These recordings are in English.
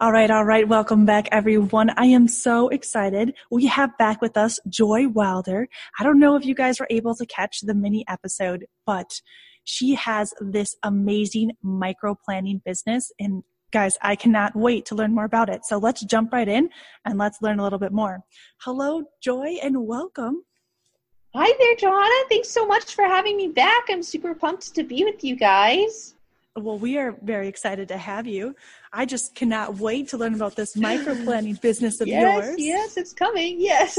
All right. Welcome back, everyone. I am so excited. We have back with us Joy Wilder. I don't know if you guys were able to catch the mini episode, but she has this amazing micro-planning business. And guys, I cannot wait to learn more about it. So let's jump right in and let's learn a little bit more. Hello, Joy, and welcome. Hi there, Johanna. Thanks so much for having me back. I'm super pumped to be with you guys. Well, we are very excited to have you. I just cannot wait to learn about this microplanning business of yours. Yes, it's coming. Yes.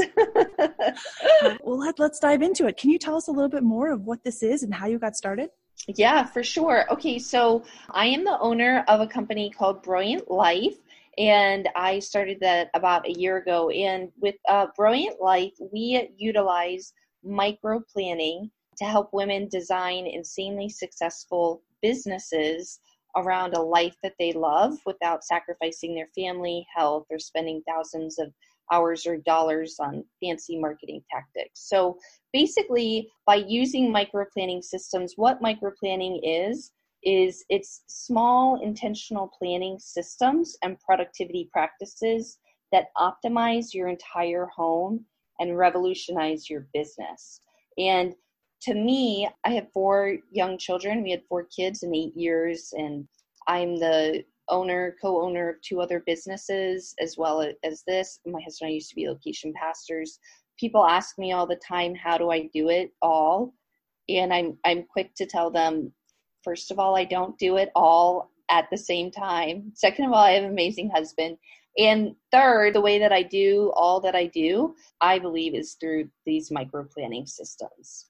Well, let's dive into it. Can you tell us a little bit more of what this is and how you got started? Yeah, for sure. Okay, so I am the owner of a company called Brilliant Life, and I started that about a year ago. And with Brilliant Life, we utilize microplanning to help women design insanely successful businesses around a life that they love without sacrificing their family, health, or spending thousands of hours or dollars on fancy marketing tactics. So basically, by using microplanning systems, what microplanning is it's small intentional planning systems and productivity practices that optimize your entire home and revolutionize your business. And to me, I have 4 young children. We had 4 kids in 8 years, and I'm the co-owner of 2 other businesses as well as this. My husband and I used to be location pastors. People ask me all the time, how do I do it all? And I'm quick to tell them, first of all, I don't do it all at the same time. Second of all, I have an amazing husband. And third, the way that I do all that I do, I believe, is through these microplanning systems.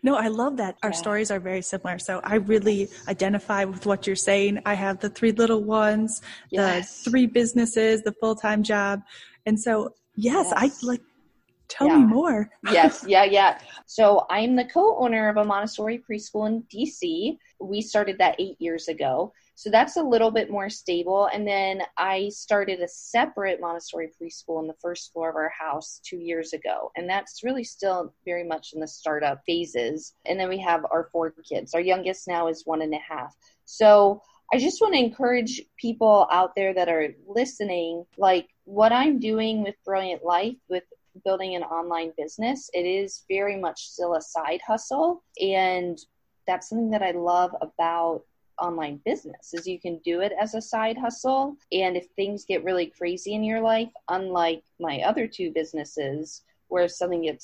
No, I love that. Our stories are very similar. So I really identify with what you're saying. I have the 3 little ones, the 3 businesses, the full-time job. And so, yes. Tell me more. Yes. So I'm the co-owner of a Montessori preschool in DC. We started that 8 years ago. So that's a little bit more stable. And then I started a separate Montessori preschool on the first floor of our house 2 years ago. And that's really still very much in the startup phases. And then we have our 4 kids. Our youngest now is 1.5. So I just want to encourage people out there that are listening, like what I'm doing with Brilliant Life, with building an online business, it is very much still a side hustle. And that's something that I love about online business is you can do it as a side hustle. And if things get really crazy in your life, unlike my other 2 businesses, where if something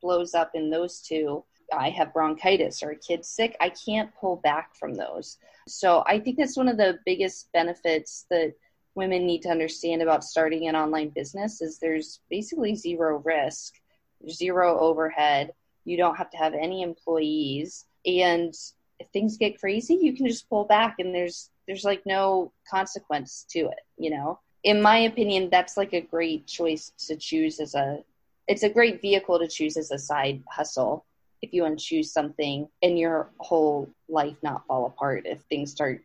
blows up in those 2, I have bronchitis or a kid's sick, I can't pull back from those. So I think that's one of the biggest benefits that women need to understand about starting an online business is there's basically 0 risk, 0 overhead. You don't have to have any employees. And if things get crazy, you can just pull back and there's like no consequence to it, you know? In my opinion, that's like a great choice to choose it's a great vehicle to choose as a side hustle if you want to choose something and your whole life not fall apart if things start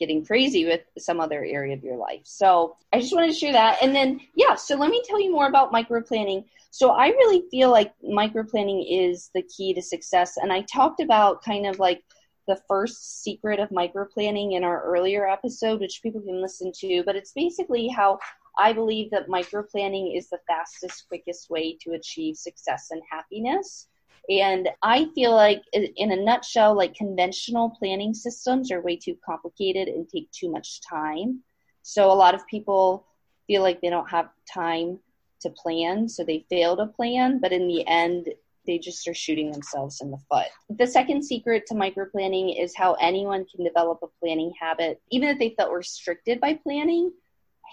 getting crazy with some other area of your life. So I just wanted to share that. And then, so let me tell you more about microplanning. So I really feel like microplanning is the key to success. And I talked about kind of like the first secret of microplanning in our earlier episode, which people can listen to, but it's basically how I believe that microplanning is the fastest, quickest way to achieve success and happiness. And I feel like, in a nutshell, like conventional planning systems are way too complicated and take too much time. So a lot of people feel like they don't have time to plan, so they fail to plan, but in the end, they just are shooting themselves in the foot. The second secret to microplanning is how anyone can develop a planning habit, even if they felt restricted by planning,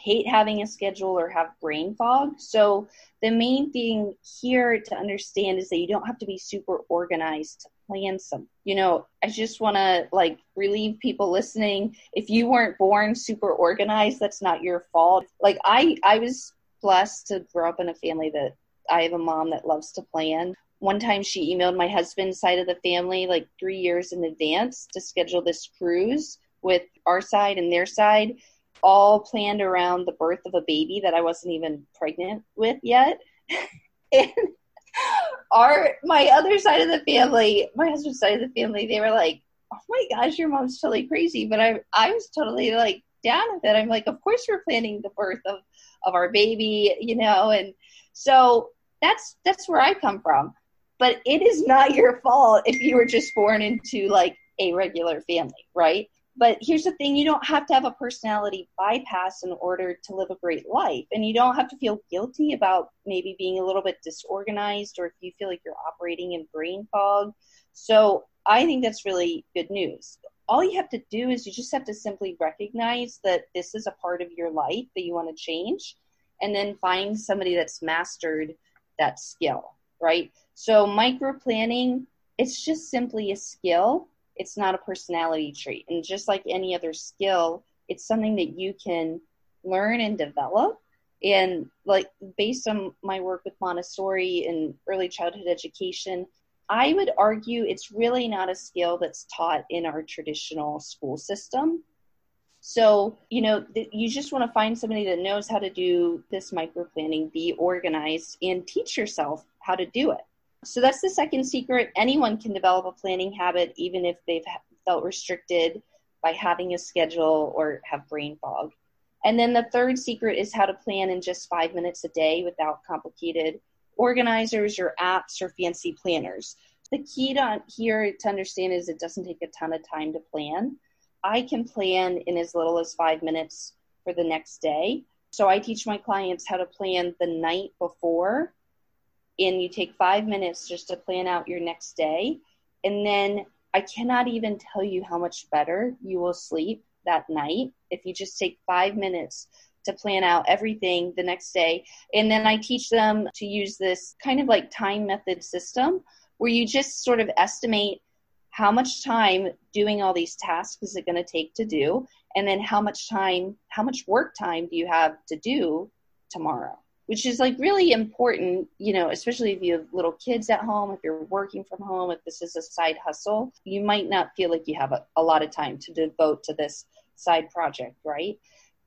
hate having a schedule or have brain fog. So the main thing here to understand is that you don't have to be super organized to plan something. You know, I just want to relieve people listening. If you weren't born super organized, that's not your fault. I was blessed to grow up in a family that I have a mom that loves to plan. One time she emailed my husband's side of the family 3 years in advance to schedule this cruise with our side and their side, all planned around the birth of a baby that I wasn't even pregnant with yet. And my other side of the family, my husband's side of the family, they were like, oh my gosh, your mom's totally crazy. But I was totally down with it. I'm like, of course we're planning the birth of our baby, and so that's where I come from. But it is not your fault if you were just born into a regular family, right? But here's the thing, you don't have to have a personality bypass in order to live a great life. And you don't have to feel guilty about maybe being a little bit disorganized or if you feel like you're operating in brain fog. So I think that's really good news. All you have to do is you just have to simply recognize that this is a part of your life that you want to change, and then find somebody that's mastered that skill, right? So microplanning, it's just simply a skill. It's not a personality trait. And just like any other skill, it's something that you can learn and develop. And based on my work with Montessori and early childhood education, I would argue it's really not a skill that's taught in our traditional school system. So, you just want to find somebody that knows how to do this microplanning, be organized, and teach yourself how to do it. So that's the second secret. Anyone can develop a planning habit, even if they've felt restricted by having a schedule or have brain fog. And then the third secret is how to plan in just 5 minutes a day without complicated organizers or apps or fancy planners. The key here to understand is it doesn't take a ton of time to plan. I can plan in as little as 5 minutes for the next day. So I teach my clients how to plan the night before, and you take 5 minutes just to plan out your next day. And then I cannot even tell you how much better you will sleep that night if you just take 5 minutes to plan out everything the next day. And then I teach them to use this kind of time method system where you just sort of estimate how much time doing all these tasks is it going to take to do? And then how much work time do you have to do tomorrow? Which is really important, especially if you have little kids at home, if you're working from home, if this is a side hustle, you might not feel like you have a lot of time to devote to this side project, right?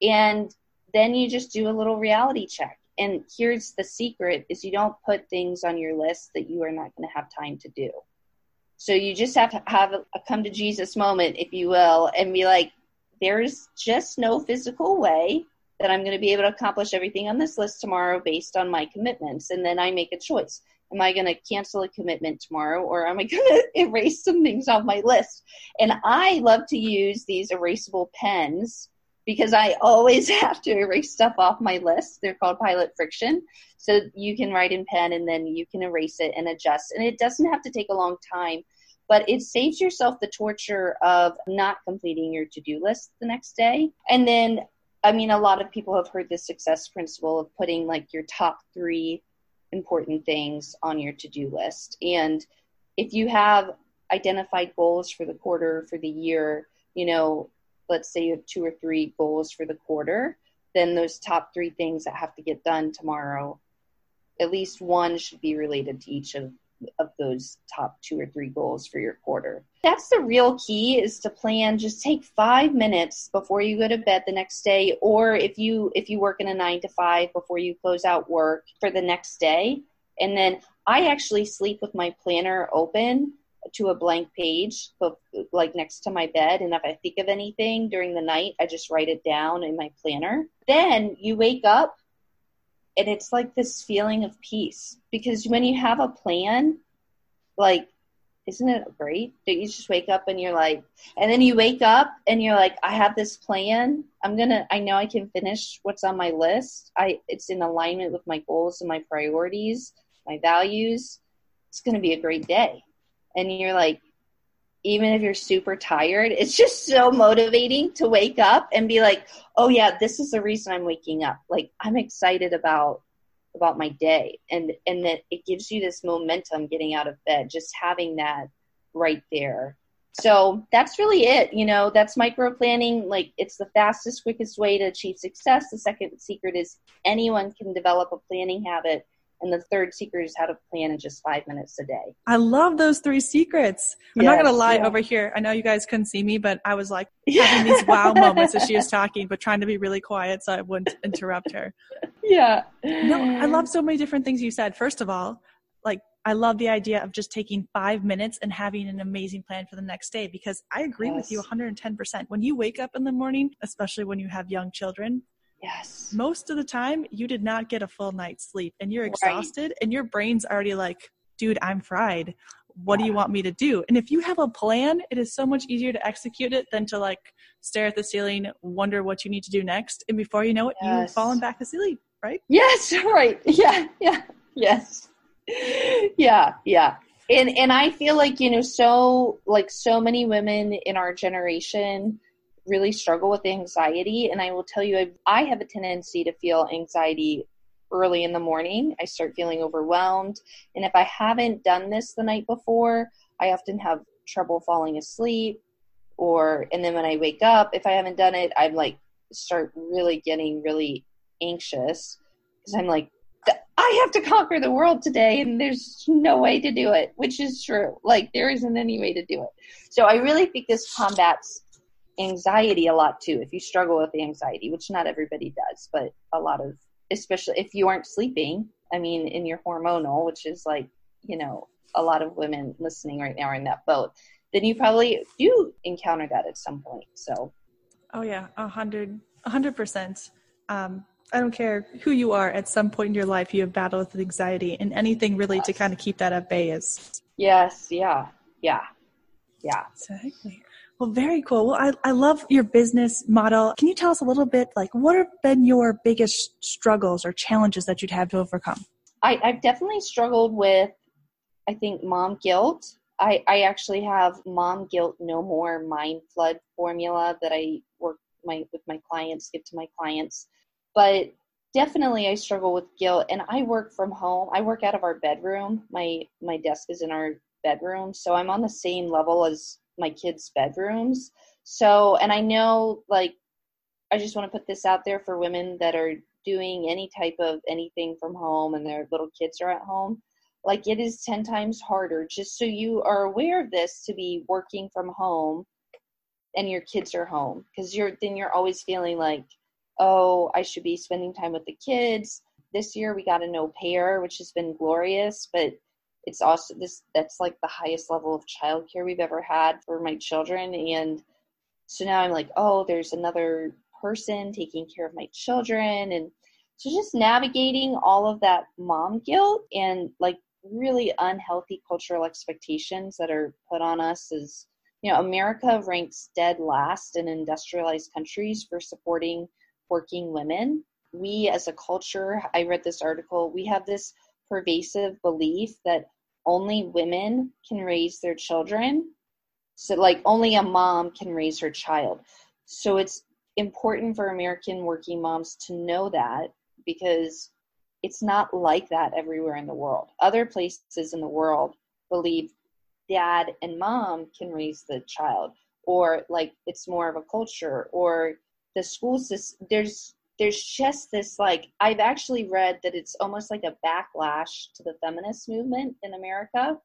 And then you just do a little reality check. And here's the secret is you don't put things on your list that you are not going to have time to do. So you just have to have a come to Jesus moment, if you will, and be like, there's just no physical way that I'm going to be able to accomplish everything on this list tomorrow based on my commitments. And then I make a choice. Am I going to cancel a commitment tomorrow, or am I going to erase some things off my list? And I love to use these erasable pens because I always have to erase stuff off my list. They're called Pilot Frixion. So you can write in pen and then you can erase it and adjust. And it doesn't have to take a long time, but it saves yourself the torture of not completing your to-do list the next day. And then, a lot of people have heard this success principle of putting your top 3 important things on your to-do list. And if you have identified goals for the quarter, for the year, let's say you have 2 or 3 goals for the quarter, then those top 3 things that have to get done tomorrow, at least one should be related to each of those top 2 or 3 goals for your quarter. That's the real key, is to plan. Just take 5 minutes before you go to bed the next day, or if you work in a 9-to-5 before you close out work for the next day. And then I actually sleep with my planner open to a blank page, but next to my bed. And if I think of anything during the night, I just write it down in my planner. Then you wake up and it's this feeling of peace, because when you have a plan, isn't it great? Don't you just wake up and you're like, and then you wake up and you're like, I have this plan. I know I can finish what's on my list. It's in alignment with my goals and my priorities, my values. It's going to be a great day. And you're like, even if you're super tired, it's just so motivating to wake up and be like, oh yeah, this is the reason I'm waking up. Like, I'm excited about my day. And that it gives you this momentum getting out of bed, just having that right there. So that's really it. You know, that's micro planning. Like, it's the fastest, quickest way to achieve success. The second secret is anyone can develop a planning habit. And the third secret is how to plan in just 5 minutes a day. I love those three secrets. I'm not going to lie over here. I know you guys couldn't see me, but I was like having these wow moments as she was talking, but trying to be really quiet so I wouldn't interrupt her. Yeah. No, I love so many different things you said. First of all, like, I love the idea of just taking 5 minutes and having an amazing plan for the next day, because I agree with you 110%. When you wake up in the morning, especially when you have young children, yes, most of the time you did not get a full night's sleep and you're exhausted and your brain's already like, dude, I'm fried. What do you want me to do? And if you have a plan, it is so much easier to execute it than to like stare at the ceiling, wonder what you need to do next. And before you know it, you've fallen back asleep, right? Yes. Right. Yeah. Yeah. Yes. Yeah. Yeah. And I feel like, you know, so many women in our generation really struggle with anxiety. And I will tell you, I have a tendency to feel anxiety early in the morning. I start feeling overwhelmed. And if I haven't done this the night before, I often have trouble falling asleep. And then when I wake up, if I haven't done it, I'm like, start really getting really anxious, because I'm like, I have to conquer the world today and there's no way to do it, which is true. Like, there isn't any way to do it. So I really think this combats anxiety a lot too, if you struggle with anxiety, which not everybody does, but a lot of, especially if you aren't sleeping, I mean, in your hormonal, which is like, you know, a lot of women listening right now are in that boat, then you probably do encounter that at some point. So. Oh yeah. 100%. I don't care who you are, at some point in your life, you have battled with anxiety, and anything really to kind of keep that at bay is. Yes. Yeah. Yeah. Yeah. Exactly. Well, very cool. Well, I love your business model. Can you tell us a little bit, like, what have been your biggest struggles or challenges that you'd have to overcome? I've definitely struggled with, I think, mom guilt. I actually have mom guilt no more mind flood formula that I work with my clients, give to my clients. But definitely I struggle with guilt, and I work from home. I work out of our bedroom. My desk is in our bedroom. So I'm on the same level as my kids' bedrooms. So, and I know, like, I just want to put this out there for women that are doing any type of anything from home and their little kids are at home. Like, it is 10 times harder, just so you are aware of this, to be working from home and your kids are home, because you're always feeling like, oh, I should be spending time with the kids. This year we got an au pair, which has been glorious, but it's also that's like the highest level of childcare we've ever had for my children. And so now I'm like, oh, there's another person taking care of my children. And so just navigating all of that mom guilt and like really unhealthy cultural expectations that are put on us is, you know, America ranks dead last in industrialized countries for supporting working women. We as a culture, I read this article, we have this pervasive belief that only women can raise their children. So like only a mom can raise her child. So it's important for American working moms to know that, because it's not like that everywhere in the world. Other places in the world believe dad and mom can raise the child, or like it's more of a culture, or the school system. There's just this, like, I've actually read that it's almost like a backlash to the feminist movement in America,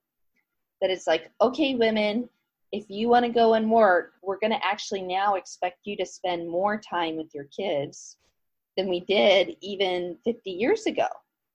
that it's like, okay, women, if you want to go and work, we're going to actually now expect you to spend more time with your kids than we did even 50 years ago,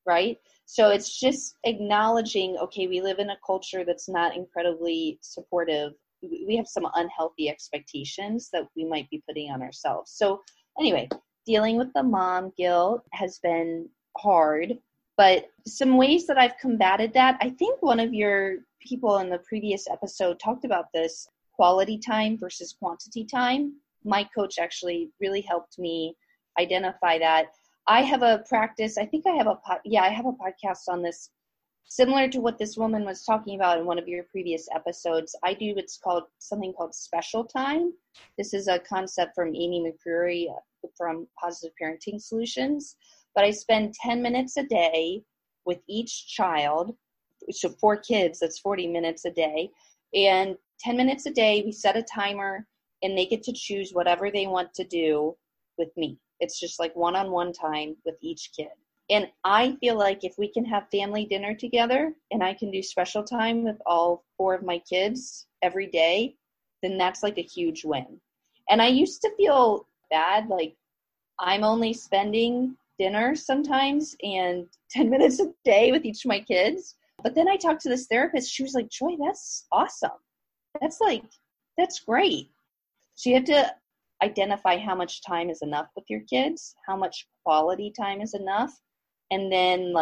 right? So it's just acknowledging, okay, we live in a culture that's not incredibly supportive. We have some unhealthy expectations that we might be putting on ourselves. So anyway, dealing with the mom guilt has been hard, but some ways that I've combated that, I think one of your people in the previous episode talked about this, quality time versus quantity time. My coach actually really helped me identify that. I have a practice. I think I have a podcast on this, similar to what this woman was talking about in one of your previous episodes. I do something called special time. This is a concept from Amy McCreary from Positive Parenting Solutions. But I spend 10 minutes a day with each child. So 4 kids, that's 40 minutes a day. And 10 minutes a day, we set a timer and they get to choose whatever they want to do with me. It's just like one-on-one time with each kid. And I feel like if we can have family dinner together and I can do special time with all 4 of my kids every day, then that's like a huge win. And I used to feel bad, like I'm only spending dinner sometimes and 10 minutes a day with each of my kids. But then I talked to this therapist. She was like, Joy, that's awesome. That's great. So you have to identify how much time is enough with your kids, how much quality time is enough, and then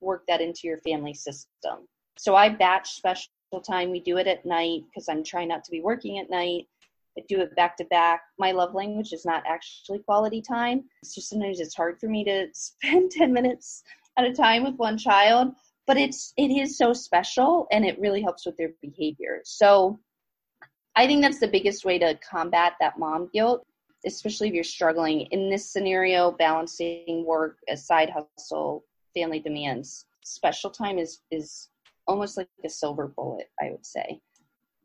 work that into your family system. So I batch special time. We do it at night because I'm trying not to be working at night. I do it back to back. My love language is not actually quality time. So sometimes it's hard for me to spend 10 minutes at a time with one child, but it is so special and it really helps with their behavior. So I think that's the biggest way to combat that mom guilt, especially if you're struggling in this scenario, balancing work, a side hustle, family demands. Special time is almost like a silver bullet, I would say.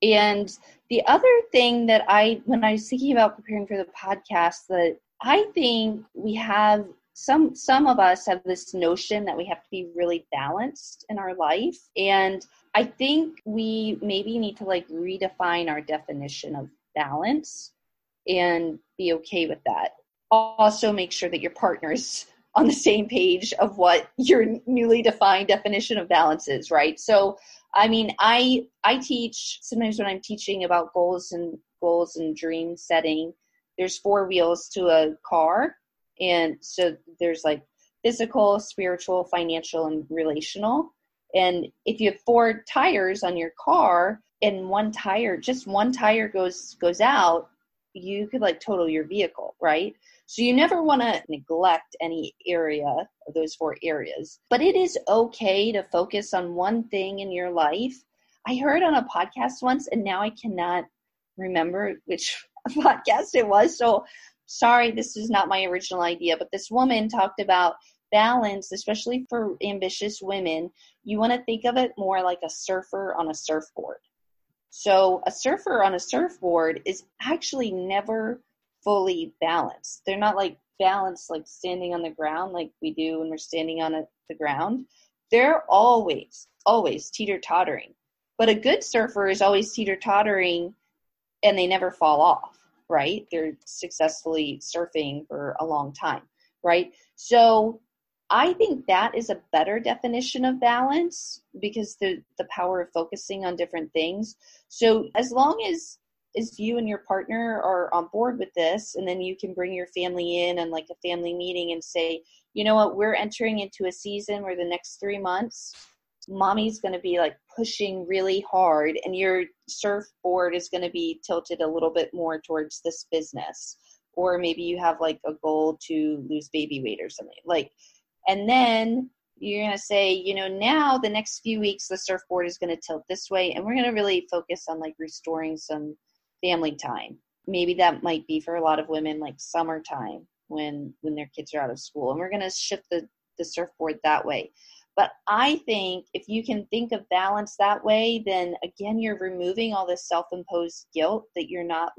And the other thing that when I was thinking about preparing for the podcast, that I think we have, some of us have this notion that we have to be really balanced in our life. And I think we maybe need to redefine our definition of balance and be okay with that. Also make sure that your partner's on the same page of what your newly defined definition of balance is, right? So, I mean, I teach, sometimes when I'm teaching about goals and dream setting, there's 4 wheels to a car. And so there's physical, spiritual, financial, and relational. And if you have 4 tires on your car and just one tire goes out, you could total your vehicle, right? So you never want to neglect any area of those 4 areas, but it is okay to focus on one thing in your life. I heard on a podcast once, and now I cannot remember which podcast it was. So sorry, this is not my original idea, but this woman talked about balance, especially for ambitious women. You want to think of it more like a surfer on a surfboard. So a surfer on a surfboard is actually never fully balanced. They're not balanced, standing on the ground like we do when we're standing on the ground. They're always teeter-tottering. But a good surfer is always teeter-tottering and they never fall off, right? They're successfully surfing for a long time, right? So I think that is a better definition of balance because the power of focusing on different things. So as long as you and your partner are on board with this, and then you can bring your family in and a family meeting and say, you know what, we're entering into a season where the next 3 months, mommy's going to be pushing really hard and your surfboard is going to be tilted a little bit more towards this business. Or maybe you have a goal to lose baby weight or something and then you're going to say, now the next few weeks, the surfboard is going to tilt this way. And we're going to really focus on restoring some family time. Maybe that might be for a lot of women, summertime when their kids are out of school, and we're going to shift the surfboard that way. But I think if you can think of balance that way, then again, you're removing all this self-imposed guilt that you're not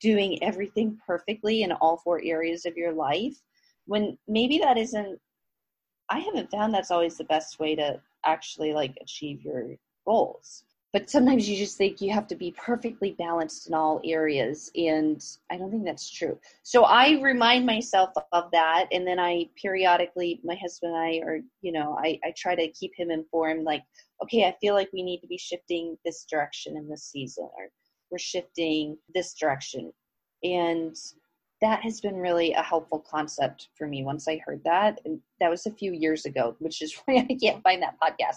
doing everything perfectly in all 4 areas of your life. When maybe that isn't, I haven't found that's always the best way to actually achieve your goals. But sometimes you just think you have to be perfectly balanced in all areas. And I don't think that's true. So I remind myself of that. And then I periodically, my husband and I are, I try to keep him informed, okay, I feel we need to be shifting this direction in this season, or we're shifting this direction. And that has been really a helpful concept for me once I heard that. And that was a few years ago, which is why I can't find that podcast.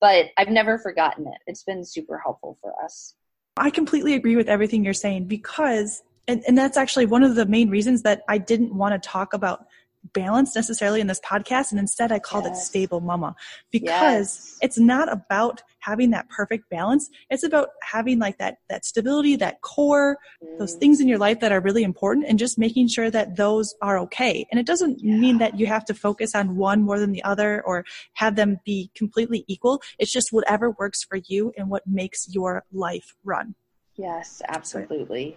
But I've never forgotten it. It's been super helpful for us. I completely agree with everything you're saying because, and that's actually one of the main reasons that I didn't want to talk about balance necessarily in this podcast. And instead I called it Stable Mama because it's not about having that perfect balance. It's about having like that stability, that core, those things in your life that are really important and just making sure that those are okay. And it doesn't mean that you have to focus on one more than the other or have them be completely equal. It's just whatever works for you and what makes your life run. Yes, absolutely.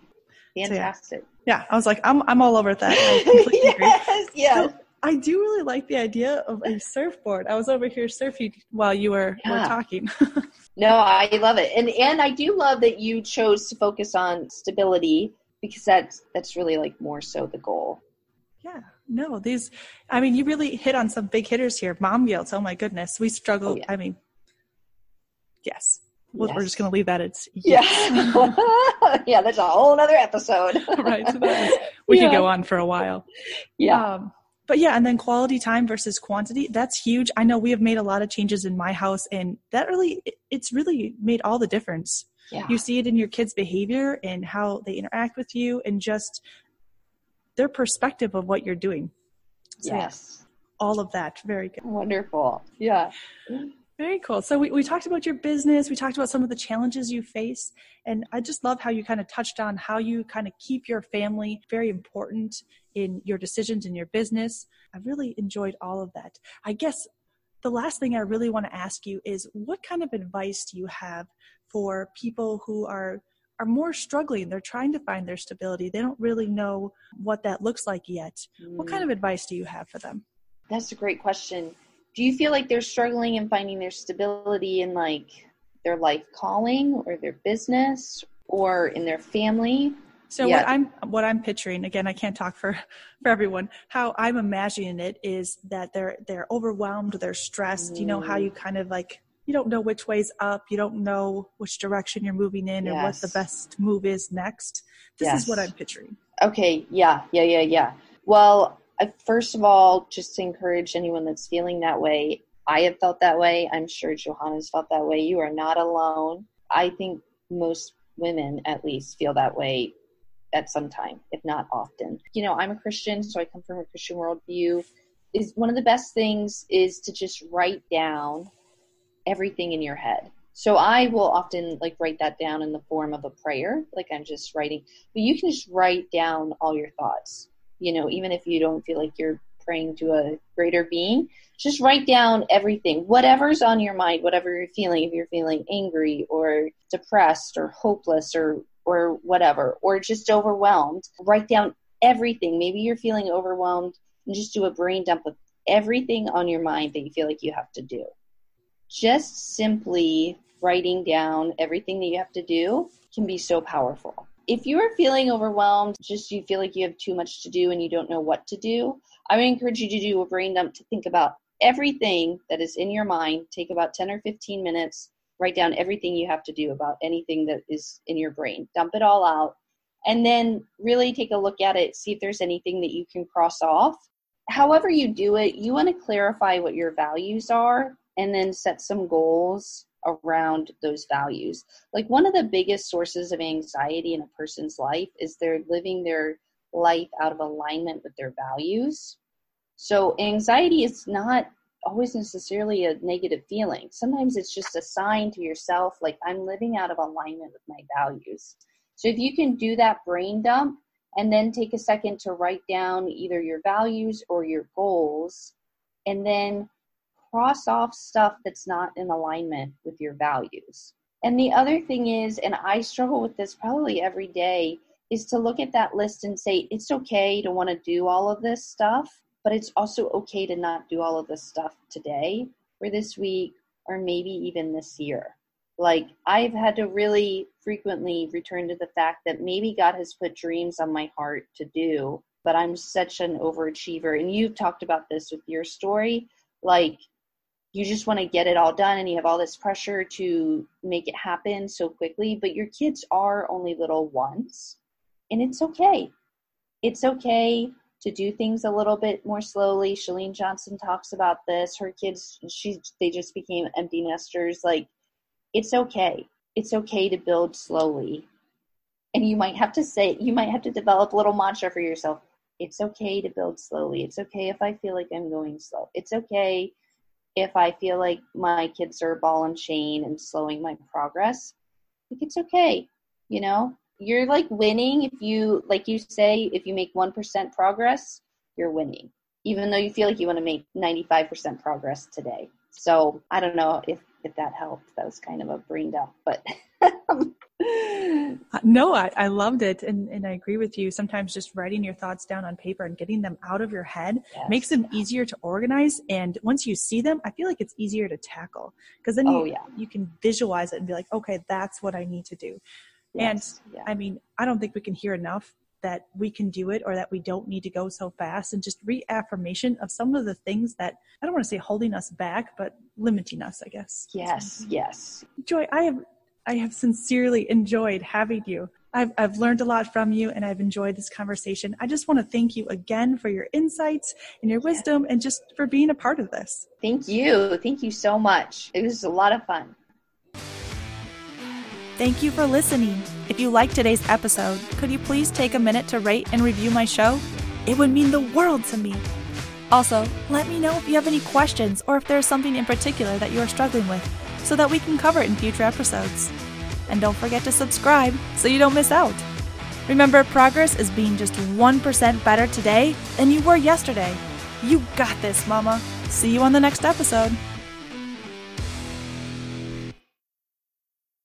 Fantastic. So, yeah. I was like, I'm all over that. I completely agree. Yes. So, I do really like the idea of a surfboard. I was over here surfing while you were talking. No, I love it. And I do love that you chose to focus on stability because that's really like more so the goal. Yeah. No, you really hit on some big hitters here. Mom guilt. Oh my goodness. We struggle. Oh, yeah. Yes. Well, yes. We're just going to leave that. Yeah, that's a whole other episode. Right. So we could go on for a while. Yeah. But yeah, and then quality time versus quantity, that's huge. I know we have made a lot of changes in my house and that it's really made all the difference. Yeah. You see it in your kids' behavior and how they interact with you and just their perspective of what you're doing. So yes. All of that. Very good. Wonderful. Yeah. Very cool. So we talked about your business. We talked about some of the challenges you face. And I just love how you kind of touched on how you kind of keep your family very important in your decisions in your business. I really enjoyed all of that. I guess the last thing I really want to ask you is what kind of advice do you have for people who are more struggling? They're trying to find their stability. They don't really know what that looks like yet. What kind of advice do you have for them? That's a great question. Do you feel like they're struggling in finding their stability in like their life calling or their business or in their family? So what I'm picturing, again, I can't talk for everyone, how I'm imagining it is that they're overwhelmed, they're stressed, you know, how you kind of like, you don't know which way's up, you don't know which direction you're moving in or what the best move is next. This is what I'm picturing. Okay. Yeah. Well, first of all, just to encourage anyone that's feeling that way, I have felt that way. I'm sure Johanna's felt that way. You are not alone. I think most women at least feel that way at some time, if not often. You know, I'm a Christian, so I come from a Christian worldview. Is one of the best things is to just write down everything in your head. So I will often like write that down in the form of a prayer, like I'm just writing. But you can just write down all your thoughts. You know, even if you don't feel like you're praying to a greater being, just write down everything, whatever's on your mind, whatever you're feeling, if you're feeling angry or depressed or hopeless or whatever, or just overwhelmed, write down everything. Maybe you're feeling overwhelmed and just do a brain dump of everything on your mind that you feel like you have to do. Just simply writing down everything that you have to do can be so powerful. If you are feeling overwhelmed, just you feel like you have too much to do and you don't know what to do, I would encourage you to do a brain dump to think about everything that is in your mind. Take about 10 or 15 minutes, write down everything you have to do about anything that is in your brain. Dump it all out and then really take a look at it, see if there's anything that you can cross off. However you do it, you want to clarify what your values are and then set some goals around those values. Like one of the biggest sources of anxiety in a person's life is they're living their life out of alignment with their values. So anxiety is not always necessarily a negative feeling. Sometimes it's just a sign to yourself, like I'm living out of alignment with my values. So if you can do that brain dump and then take a second to write down either your values or your goals, and then cross off stuff that's not in alignment with your values. And the other thing is, and I struggle with this probably every day, is to look at that list and say, it's okay to want to do all of this stuff, but it's also okay to not do all of this stuff today or this week or maybe even this year. Like I've had to really frequently return to the fact that maybe God has put dreams on my heart to do, but I'm such an overachiever. And you've talked about this with your story, like you just want to get it all done and you have all this pressure to make it happen so quickly, but your kids are only little once and it's okay. it's okay to do things a little bit more slowly. Chalene Johnson talks about this. Her kids, they just became empty nesters. Like, it's okay. It's okay to build slowly. And you might have to say, you might have to develop a little mantra for yourself. It's okay to build slowly. It's okay if I feel like I'm going slow. It's okay if I feel like my kids are ball and chain and slowing my progress. Like, it's okay. You know, you're like winning if you, like you say, if you make 1% progress, you're winning, even though you feel like you want to make 95% progress today. So I don't know if that helped. That was kind of a brain dump, but no, I loved it. And I agree with you. Sometimes just writing your thoughts down on paper and getting them out of your head makes them easier to organize. And once you see them, I feel like it's easier to tackle, because then you can visualize it and be like, okay, that's what I need to do. Yes. And I mean, I don't think we can hear enough that we can do it, or that we don't need to go so fast, and just reaffirmation of some of the things that, I don't want to say holding us back, but limiting us, I guess. Yes. Yes. Joy, I have sincerely enjoyed having you. I've learned a lot from you, and I've enjoyed this conversation. I just want to thank you again for your insights and your wisdom, and just for being a part of this. Thank you. Thank you so much. It was a lot of fun. Thank you for listening. If you liked today's episode, could you please take a minute to rate and review my show? It would mean the world to me. Also, let me know if you have any questions, or if there's something in particular that you are struggling with, so that we can cover it in future episodes. And don't forget to subscribe so you don't miss out. Remember, progress is being just 1% better today than you were yesterday. You got this, Mama. See you on the next episode.